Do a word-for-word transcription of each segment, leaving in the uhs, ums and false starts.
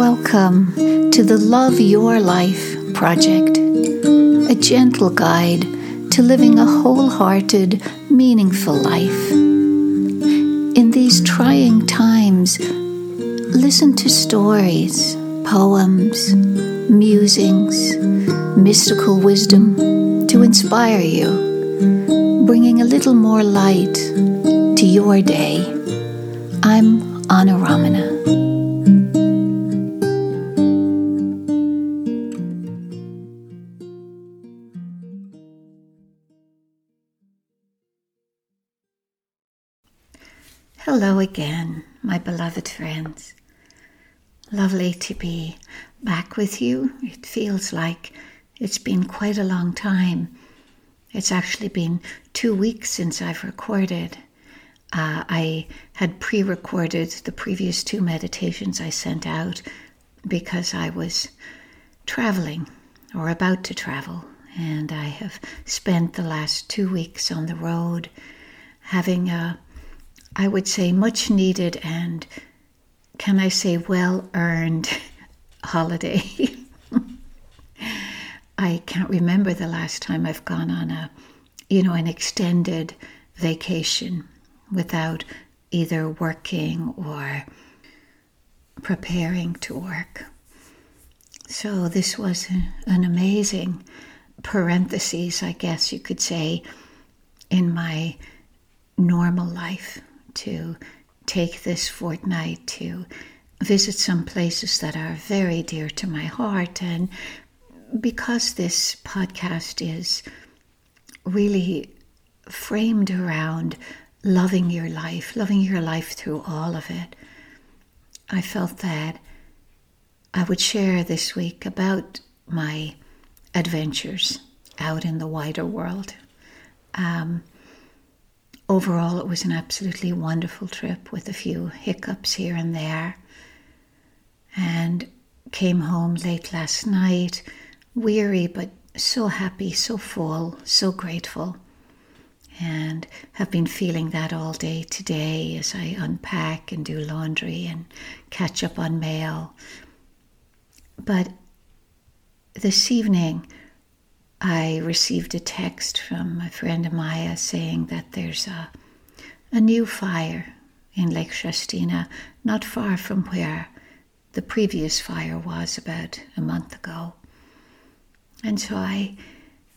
Welcome to the Love Your Life Project, a gentle guide to living a wholehearted, meaningful life. In these trying times, listen to stories, poems, musings, mystical wisdom to inspire you, bringing a little more light to your day. I'm Anuramana. Hello again, my beloved friends. Lovely to be back with you. It feels like it's been quite a long time. It's actually been two weeks since I've recorded. Uh, I had pre-recorded the previous two meditations I sent out because I was traveling or about to travel, and I have spent the last two weeks on the road having a I would say much needed and, can I say, well-earned holiday. I can't remember the last time I've gone on a, you know, an extended vacation without either working or preparing to work. So this was an amazing parenthesis, I guess you could say, in my normal life, to take this fortnight to visit some places that are very dear to my heart. And because this podcast is really framed around loving your life, loving your life through all of it, I felt that I would share this week about my adventures out in the wider world. Um, Overall, it was an absolutely wonderful trip with a few hiccups here and there, and came home late last night, weary but so happy, so full, so grateful, and have been feeling that all day today as I unpack and do laundry and catch up on mail. But this evening, I received a text from my friend Amaya saying that there's a, a new fire in Lake Shastina, not far from where the previous fire was about a month ago. And so I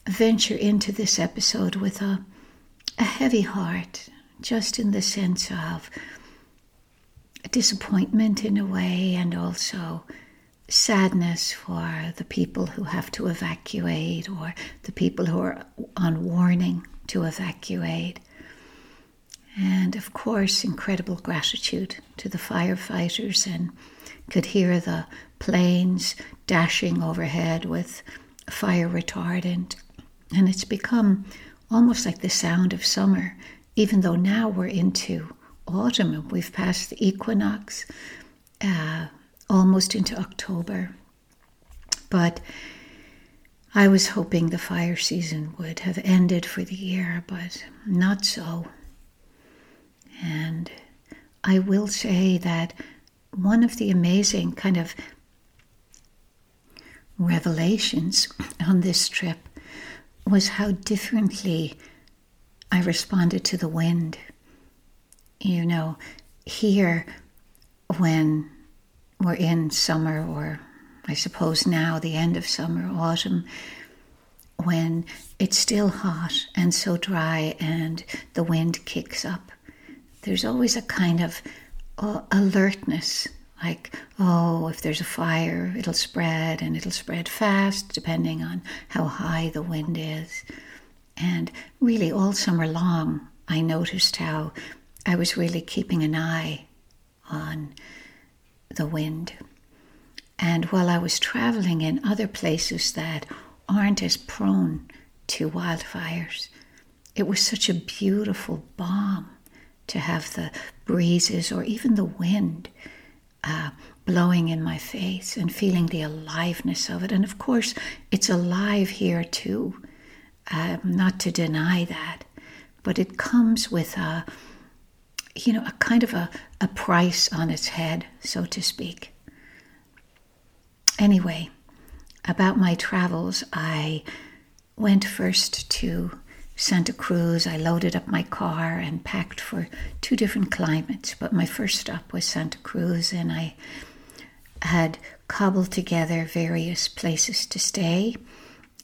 venture into this episode with a, a heavy heart, just in the sense of disappointment in a way, and also sadness for the people who have to evacuate, or the people who are on warning to evacuate. And of course, incredible gratitude to the firefighters, and could hear the planes dashing overhead with fire retardant. And it's become almost like the sound of summer, even though now we're into autumn and we've passed the equinox. Uh, almost into October. But I was hoping the fire season would have ended for the year, but not so. And I will say that one of the amazing kind of revelations on this trip was how differently I responded to the wind. You know, here when we're in summer, or I suppose now the end of summer, autumn, when it's still hot and so dry and the wind kicks up, there's always a kind of uh, alertness, like, oh, if there's a fire, it'll spread, and it'll spread fast, depending on how high the wind is. And really all summer long, I noticed how I was really keeping an eye on the wind. And while I was traveling in other places that aren't as prone to wildfires, it was such a beautiful balm to have the breezes, or even the wind, uh, blowing in my face and feeling the aliveness of it. And of course, it's alive here too, uh, not to deny that, but it comes with a you know, a kind of a, a price on its head, so to speak. anyway, about my travels, I went first to Santa Cruz. I loaded up my car and packed for two different climates, but my first stop was Santa Cruz, and I had cobbled together various places to stay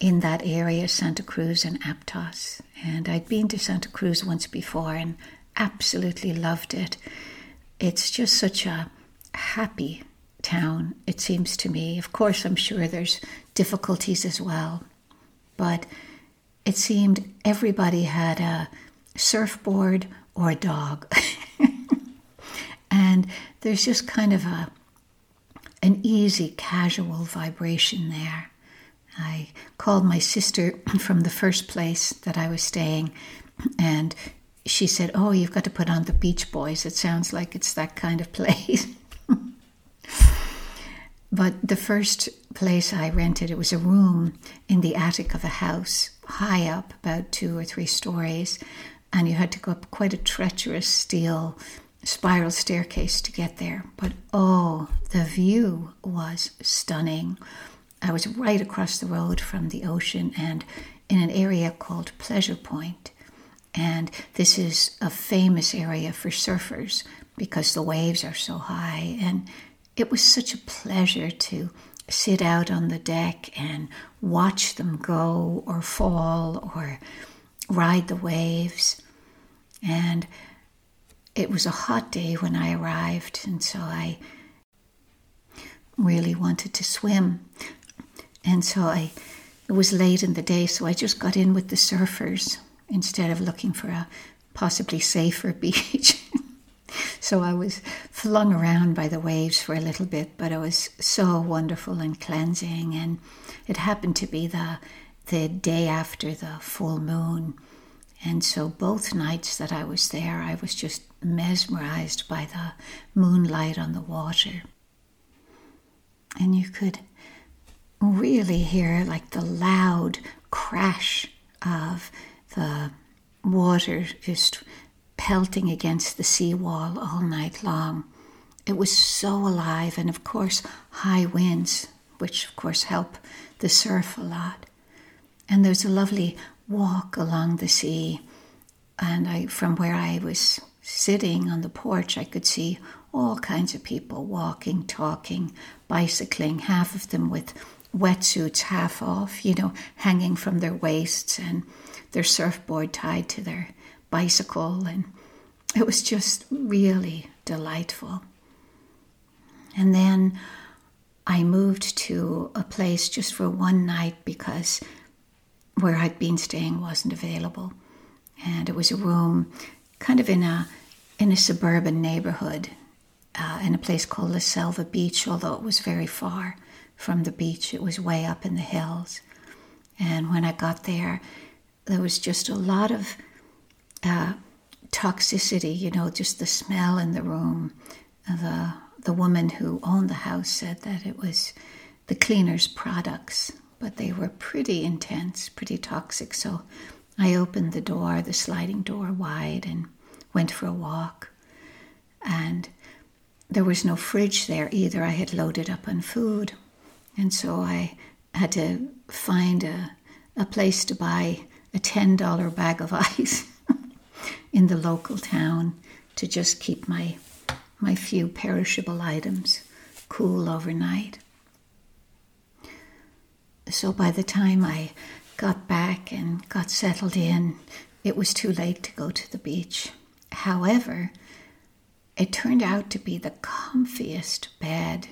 in that area, Santa Cruz and Aptos. And I'd been to Santa Cruz once before and absolutely loved it. It's just such a happy town, it seems to me. Of course, I'm sure there's difficulties as well, but it seemed everybody had a surfboard or a dog. And there's just kind of a an easy, casual vibration there. I called my sister from the first place that I was staying, and she said, oh, you've got to put on the Beach Boys. It sounds like it's that kind of place. But the first place I rented, it was a room in the attic of a house, high up, about two or three stories, and you had to go up quite a treacherous steel spiral staircase to get there. But oh, the view was stunning. I was right across the road from the ocean and in an area called Pleasure Point. And this is a famous area for surfers because the waves are so high. And it was such a pleasure to sit out on the deck and watch them go or fall or ride the waves. And it was a hot day when I arrived, and so I really wanted to swim. And so I, it was late in the day, so I just got in with the surfers instead of looking for a possibly safer beach. So I was flung around by the waves for a little bit, but it was so wonderful and cleansing. And it happened to be the the day after the full moon. And so both nights that I was there, I was just mesmerized by the moonlight on the water. And you could really hear like the loud crash of the water just pelting against the seawall all night long. It was so alive, and of course high winds, which of course help the surf a lot. And there's a lovely walk along the sea, and I, from where I was sitting on the porch, I could see all kinds of people walking, talking, bicycling, half of them with wetsuits half off, you know, hanging from their waists and their surfboard tied to their bicycle. And it was just really delightful. And then I moved to a place just for one night because where I'd been staying wasn't available. And it was a room kind of in a in a suburban neighborhood, uh, in a place called La Selva Beach, although it was very far from the beach. It was way up in the hills. And when I got there, there was just a lot of uh, toxicity, you know, just the smell in the room. The, the woman who owned the house said that it was the cleaner's products, but they were pretty intense, pretty toxic. So I opened the door, the sliding door wide, and went for a walk. And there was no fridge there either. I had loaded up on food. And so I had to find a, a place to buy a ten dollars bag of ice in the local town to just keep my, my few perishable items cool overnight. So by the time I got back and got settled in, it was too late to go to the beach. However, it turned out to be the comfiest bed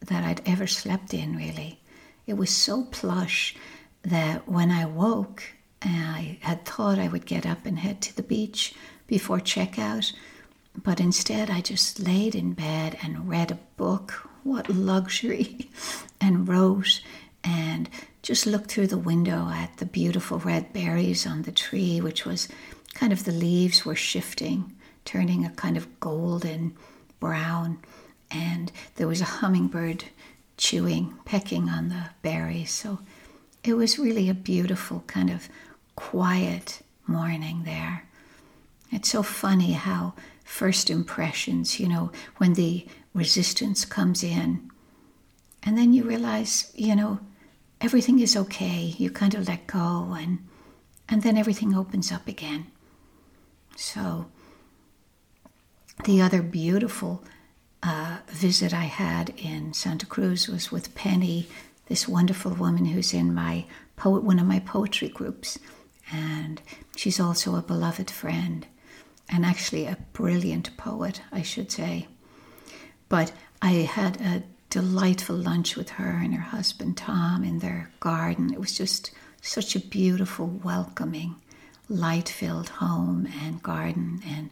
that I'd ever slept in, really. It was so plush that when I woke, I had thought I would get up and head to the beach before checkout, but instead I just laid in bed and read a book, what luxury, and wrote and just looked through the window at the beautiful red berries on the tree, which was kind of, the leaves were shifting, turning a kind of golden brown, and there was a hummingbird chewing, pecking on the berries. So it was really a beautiful kind of quiet morning there. It's so funny how first impressions, you know, when the resistance comes in, And then you realize, you know, everything is okay. You kind of let go, and and then everything opens up again. So the other beautiful uh, visit I had in Santa Cruz was with Penny, this wonderful woman who's in my poet, one of my poetry groups. And she's also a beloved friend, and actually a brilliant poet, I should say. But I had a delightful lunch with her and her husband, Tom, in their garden. It was just such a beautiful, welcoming, light-filled home and garden. And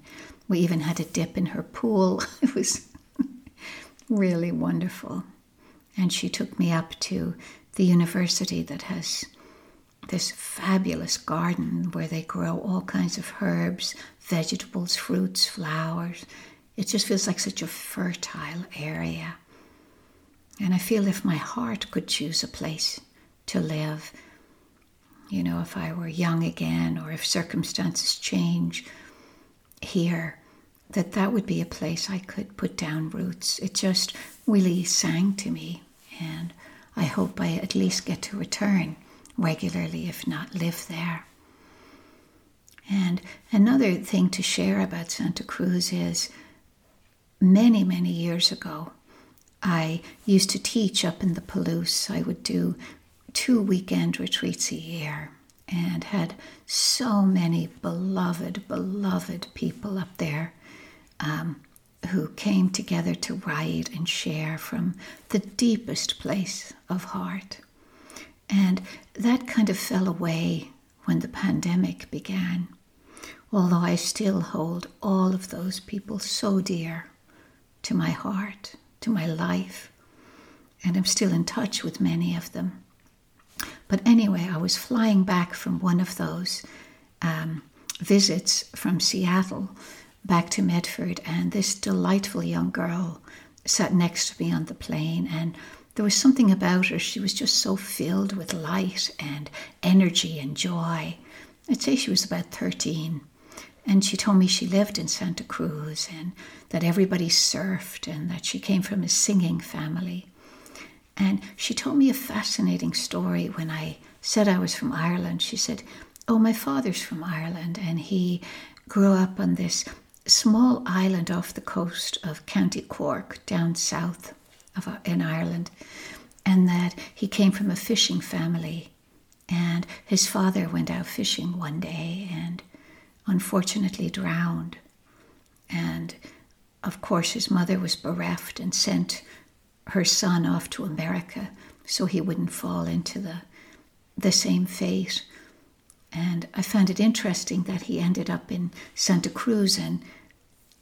we even had a dip in her pool. It was really wonderful. And she took me up to the university that has this fabulous garden where they grow all kinds of herbs, vegetables, fruits, flowers. It just feels like such a fertile area. And I feel if my heart could choose a place to live, you know, if I were young again or if circumstances change here, that that would be a place I could put down roots. It just really sang to me, and I hope I at least get to return regularly, if not live there. And another thing to share about Santa Cruz is many, many years ago, I used to teach up in the Palouse. I would do two weekend retreats a year and had so many beloved, beloved people up there um, who came together to write and share from the deepest place of heart. And that kind of fell away when the pandemic began, although I still hold all of those people so dear to my heart, to my life, and I'm still in touch with many of them. But anyway, I was flying back from one of those um, visits from Seattle back to Medford, and this delightful young girl sat next to me on the plane, and there was something about her. She was just so filled with light and energy and joy. I'd say she was about thirteen. And she told me she lived in Santa Cruz and that everybody surfed and that she came from a singing family. And she told me a fascinating story when I said I was from Ireland. She said, oh, my father's from Ireland, and he grew up on this small island off the coast of County Cork, down south of in Ireland, and that he came from a fishing family, and his father went out fishing one day and unfortunately drowned. And of course his mother was bereft and sent her son off to America so he wouldn't fall into the the same fate. And I found it interesting that he ended up in Santa Cruz and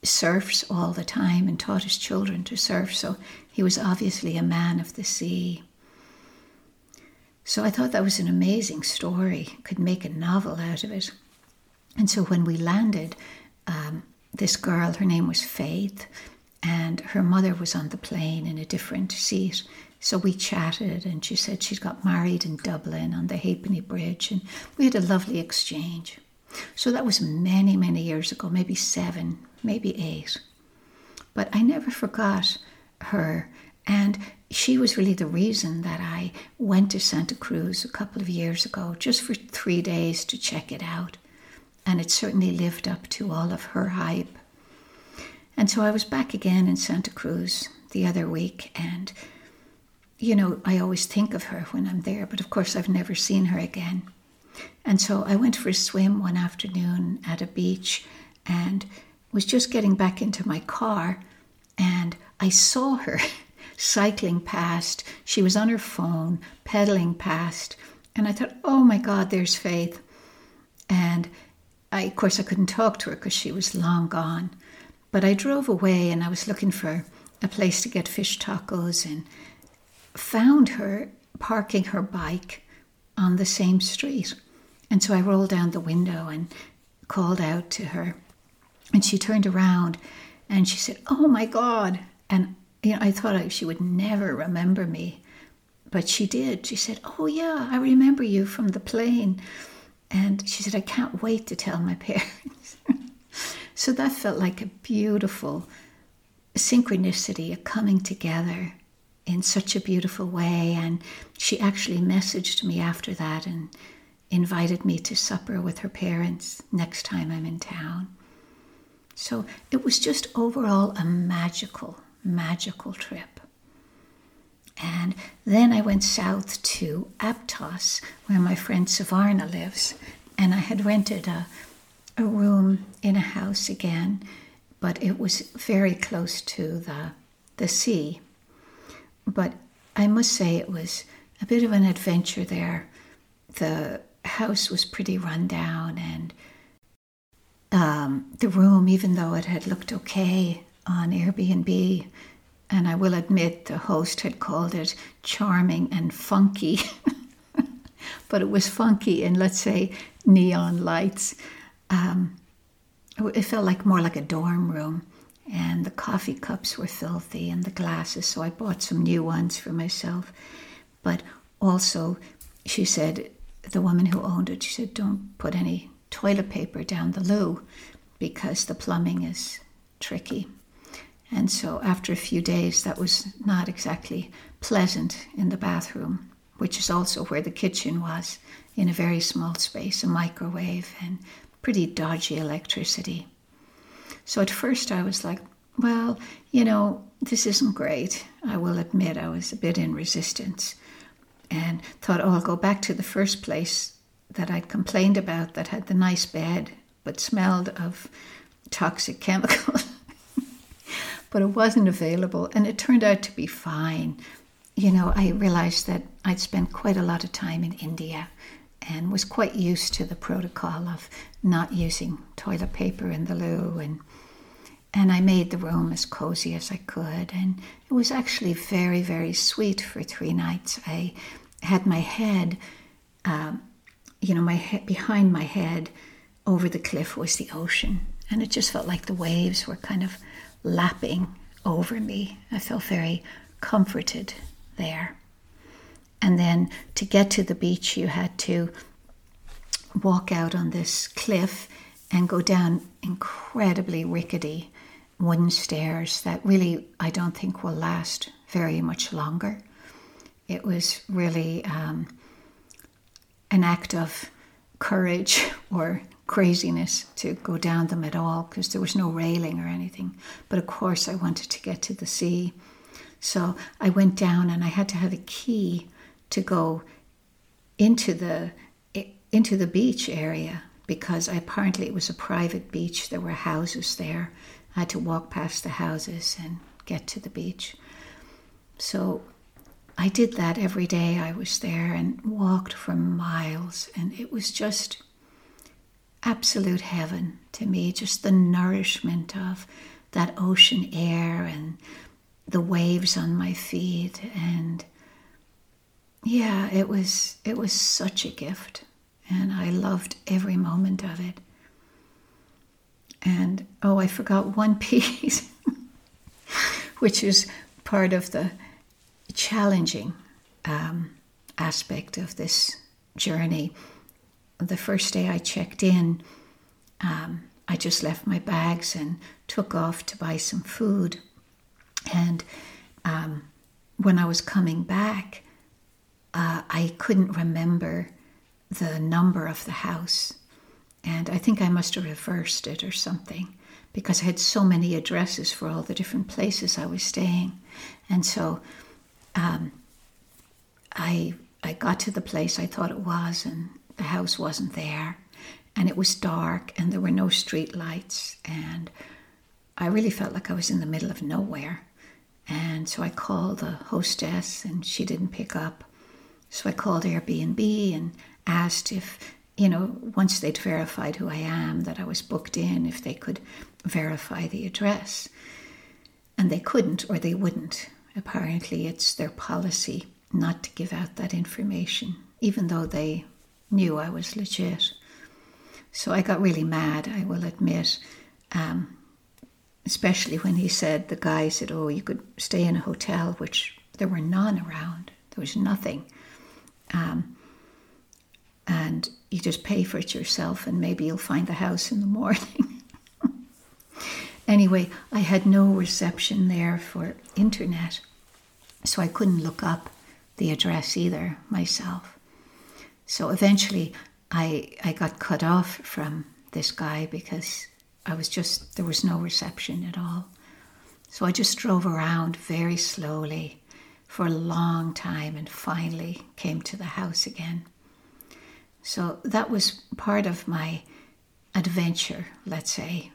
surfs all the time and taught his children to surf, so he was obviously a man of the sea. So I thought that was an amazing story. Could make a novel out of it. And so when we landed, um, this girl, her name was Faith, and her mother was on the plane in a different seat. So we chatted, and she said she'd got married in Dublin on the Ha'penny Bridge, and we had a lovely exchange. So that was many, many years ago, maybe seven, maybe eight. But I never forgot her, and she was really the reason that I went to Santa Cruz a couple of years ago, just for three days to check it out. And it certainly lived up to all of her hype. And so I was back again in Santa Cruz the other week, and, you know, I always think of her when I'm there, but of course I've never seen her again. And so I went for a swim one afternoon at a beach and was just getting back into my car, and I saw her cycling past. She was on her phone, pedaling past, and I thought, oh my God, there's Faith. And I, of course, I couldn't talk to her because she was long gone. But I drove away and I was looking for a place to get fish tacos and found her parking her bike on the same street. And so I rolled down the window and called out to her. And she turned around and she said, oh my God. And you know, I thought she would never remember me, but she did. She said, oh yeah, I remember you from the plane. And she said, I can't wait to tell my parents. So that felt like a beautiful synchronicity, a coming together in such a beautiful way. And she actually messaged me after that and invited me to supper with her parents next time I'm in town. So it was just overall a magical, magical trip. And then I went south to Aptos, where my friend Savarna lives. And I had rented a, a room in a house again, but it was very close to the, the sea. But I must say it was a bit of an adventure there. The house was pretty run down, and um, the room, even though it had looked okay on Airbnb, and I will admit the host had called it charming and funky, but it was funky in, let's say, neon lights. Um, it felt like more like a dorm room, and the coffee cups were filthy and the glasses, so I bought some new ones for myself. But also, she said, the woman who owned it, she said, don't put any toilet paper down the loo because the plumbing is tricky. And so after a few days, that was not exactly pleasant in the bathroom, which is also where the kitchen was, in a very small space, a microwave and pretty dodgy electricity. So at first I was like, well, you know, this isn't great. I will admit I was a bit in resistance and thought, oh, I'll go back to the first place that I'd complained about that had the nice bed but smelled of toxic chemicals. But it wasn't available, and it turned out to be fine. You know, I realized that I'd spent quite a lot of time in India and was quite used to the protocol of not using toilet paper in the loo, and and I made the room as cozy as I could, and it was actually very, very sweet for three nights. I had my head, um, you know, my he- behind my head over the cliff was the ocean, and it just felt like the waves were kind of lapping over me. I felt very comforted there. And then to get to the beach, you had to walk out on this cliff and go down incredibly rickety wooden stairs that really I don't think will last very much longer. It was really um, an act of courage or craziness to go down them at all because there was no railing or anything. But of course I wanted to get to the sea. So I went down and I had to have a key to go into the into the beach area because I, apparently it was a private beach. There were houses there. I had to walk past the houses and get to the beach. So I did that every day I was there and walked for miles, and it was just absolute heaven to me, just the nourishment of that ocean air and the waves on my feet. And yeah, it was it was such a gift, and I loved every moment of it. And oh, I forgot one piece, which is part of the challenging um, aspect of this journey. The first day I checked in, um, I just left my bags and took off to buy some food. And um, when I was coming back, uh, I couldn't remember the number of the house. And I think I must have reversed it or something because I had so many addresses for all the different places I was staying. And so um, I I got to the place I thought it was, and the house wasn't there, and it was dark, and there were no street lights, and I really felt like I was in the middle of nowhere. And so I called the hostess, and she didn't pick up. So I called Airbnb and asked if, you know, once they'd verified who I am, that I was booked in, if they could verify the address. And they couldn't, or they wouldn't. Apparently it's their policy not to give out that information, even though they knew I was legit. So I got really mad, I will admit, um, especially when he said, the guy said, oh, you could stay in a hotel, which there were none around. There was nothing. Um, and you just pay for it yourself, and maybe you'll find the house in the morning. Anyway, I had no reception there for internet. so I couldn't look up the address either myself. So eventually I I got cut off from this guy because I was just, there was no reception at all. So I just drove around very slowly for a long time and finally came to the house again. So that was part of my adventure, let's say.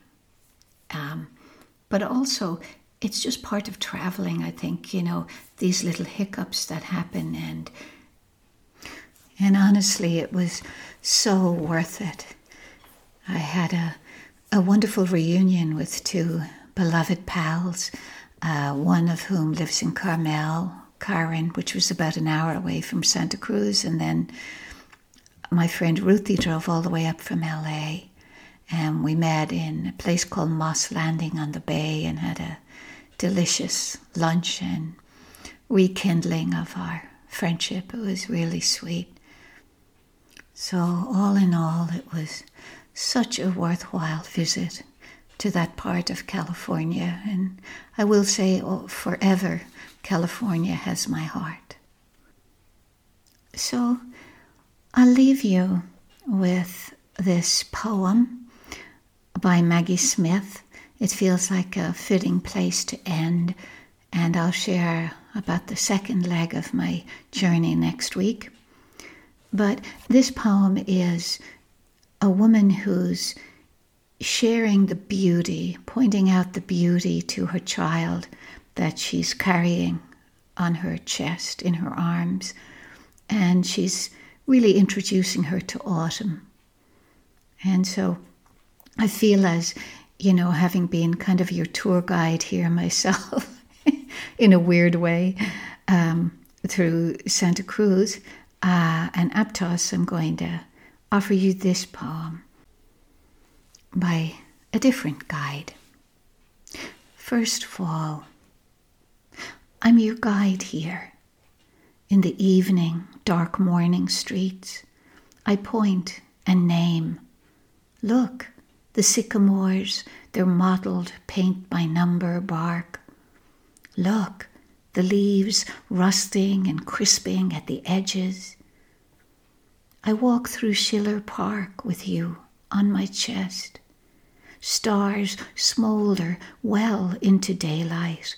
Um, but also, it's just part of traveling, I think, you know, these little hiccups that happen. And and honestly, it was so worth it. I had a, a wonderful reunion with two beloved pals, uh, one of whom lives in Carmel, Karen, which was about an hour away from Santa Cruz. And then my friend Ruthie drove all the way up from L A, and we met in a place called Moss Landing on the bay and had a delicious lunch and rekindling of our friendship. It was really sweet. So all in all, it was such a worthwhile visit to that part of California. And I will say, oh, forever, California has my heart. So I'll leave you with this poem by Maggie Smith. It feels like a fitting place to end, and I'll share about the second leg of my journey next week. But this poem is a woman who's sharing the beauty, pointing out the beauty to her child that she's carrying on her chest, in her arms, and she's really introducing her to autumn. And so I feel as, you know, having been kind of your tour guide here myself, in a weird way, um, through Santa Cruz uh, and Aptos, I'm going to offer you this poem by a different guide. First of all, I'm your guide here. In the evening, dark morning streets, I point and name. Look, the sycamores, their mottled paint-by-number bark. Look, the leaves rusting and crisping at the edges. I walk through Schiller Park with you on my chest. Stars smolder well into daylight.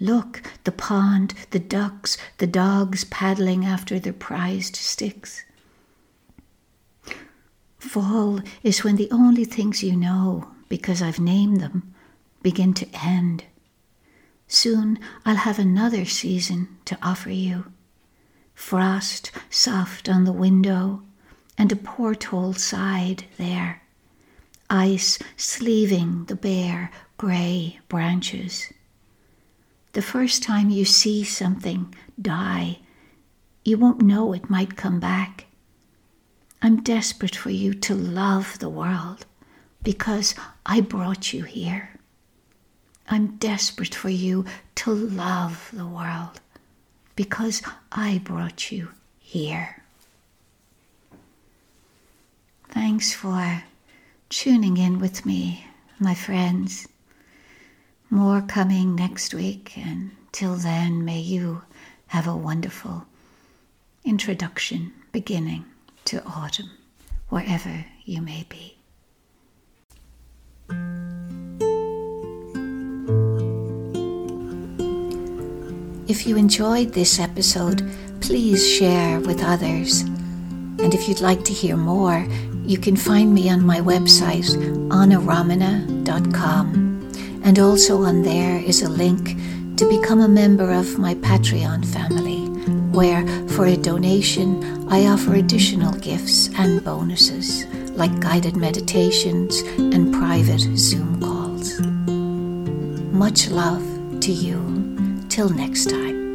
Look, the pond, the ducks, the dogs paddling after their prized sticks. Fall is when the only things you know, because I've named them, begin to end. Soon I'll have another season to offer you. Frost soft on the window, and a porthole side there. Ice sleeving the bare, grey branches. The first time you see something die, you won't know it might come back. I'm desperate for you to love the world because I brought you here. I'm desperate for you to love the world because I brought you here. Thanks for tuning in with me, my friends. More coming next week, and till then, may you have a wonderful introduction, beginning to autumn, wherever you may be. If you enjoyed this episode, please share with others. And if you'd like to hear more, you can find me on my website, anaramana dot com. And also on there is a link to become a member of my Patreon family, where for a donation I offer additional gifts and bonuses, like guided meditations and private Zoom calls. Much love to you. Till next time.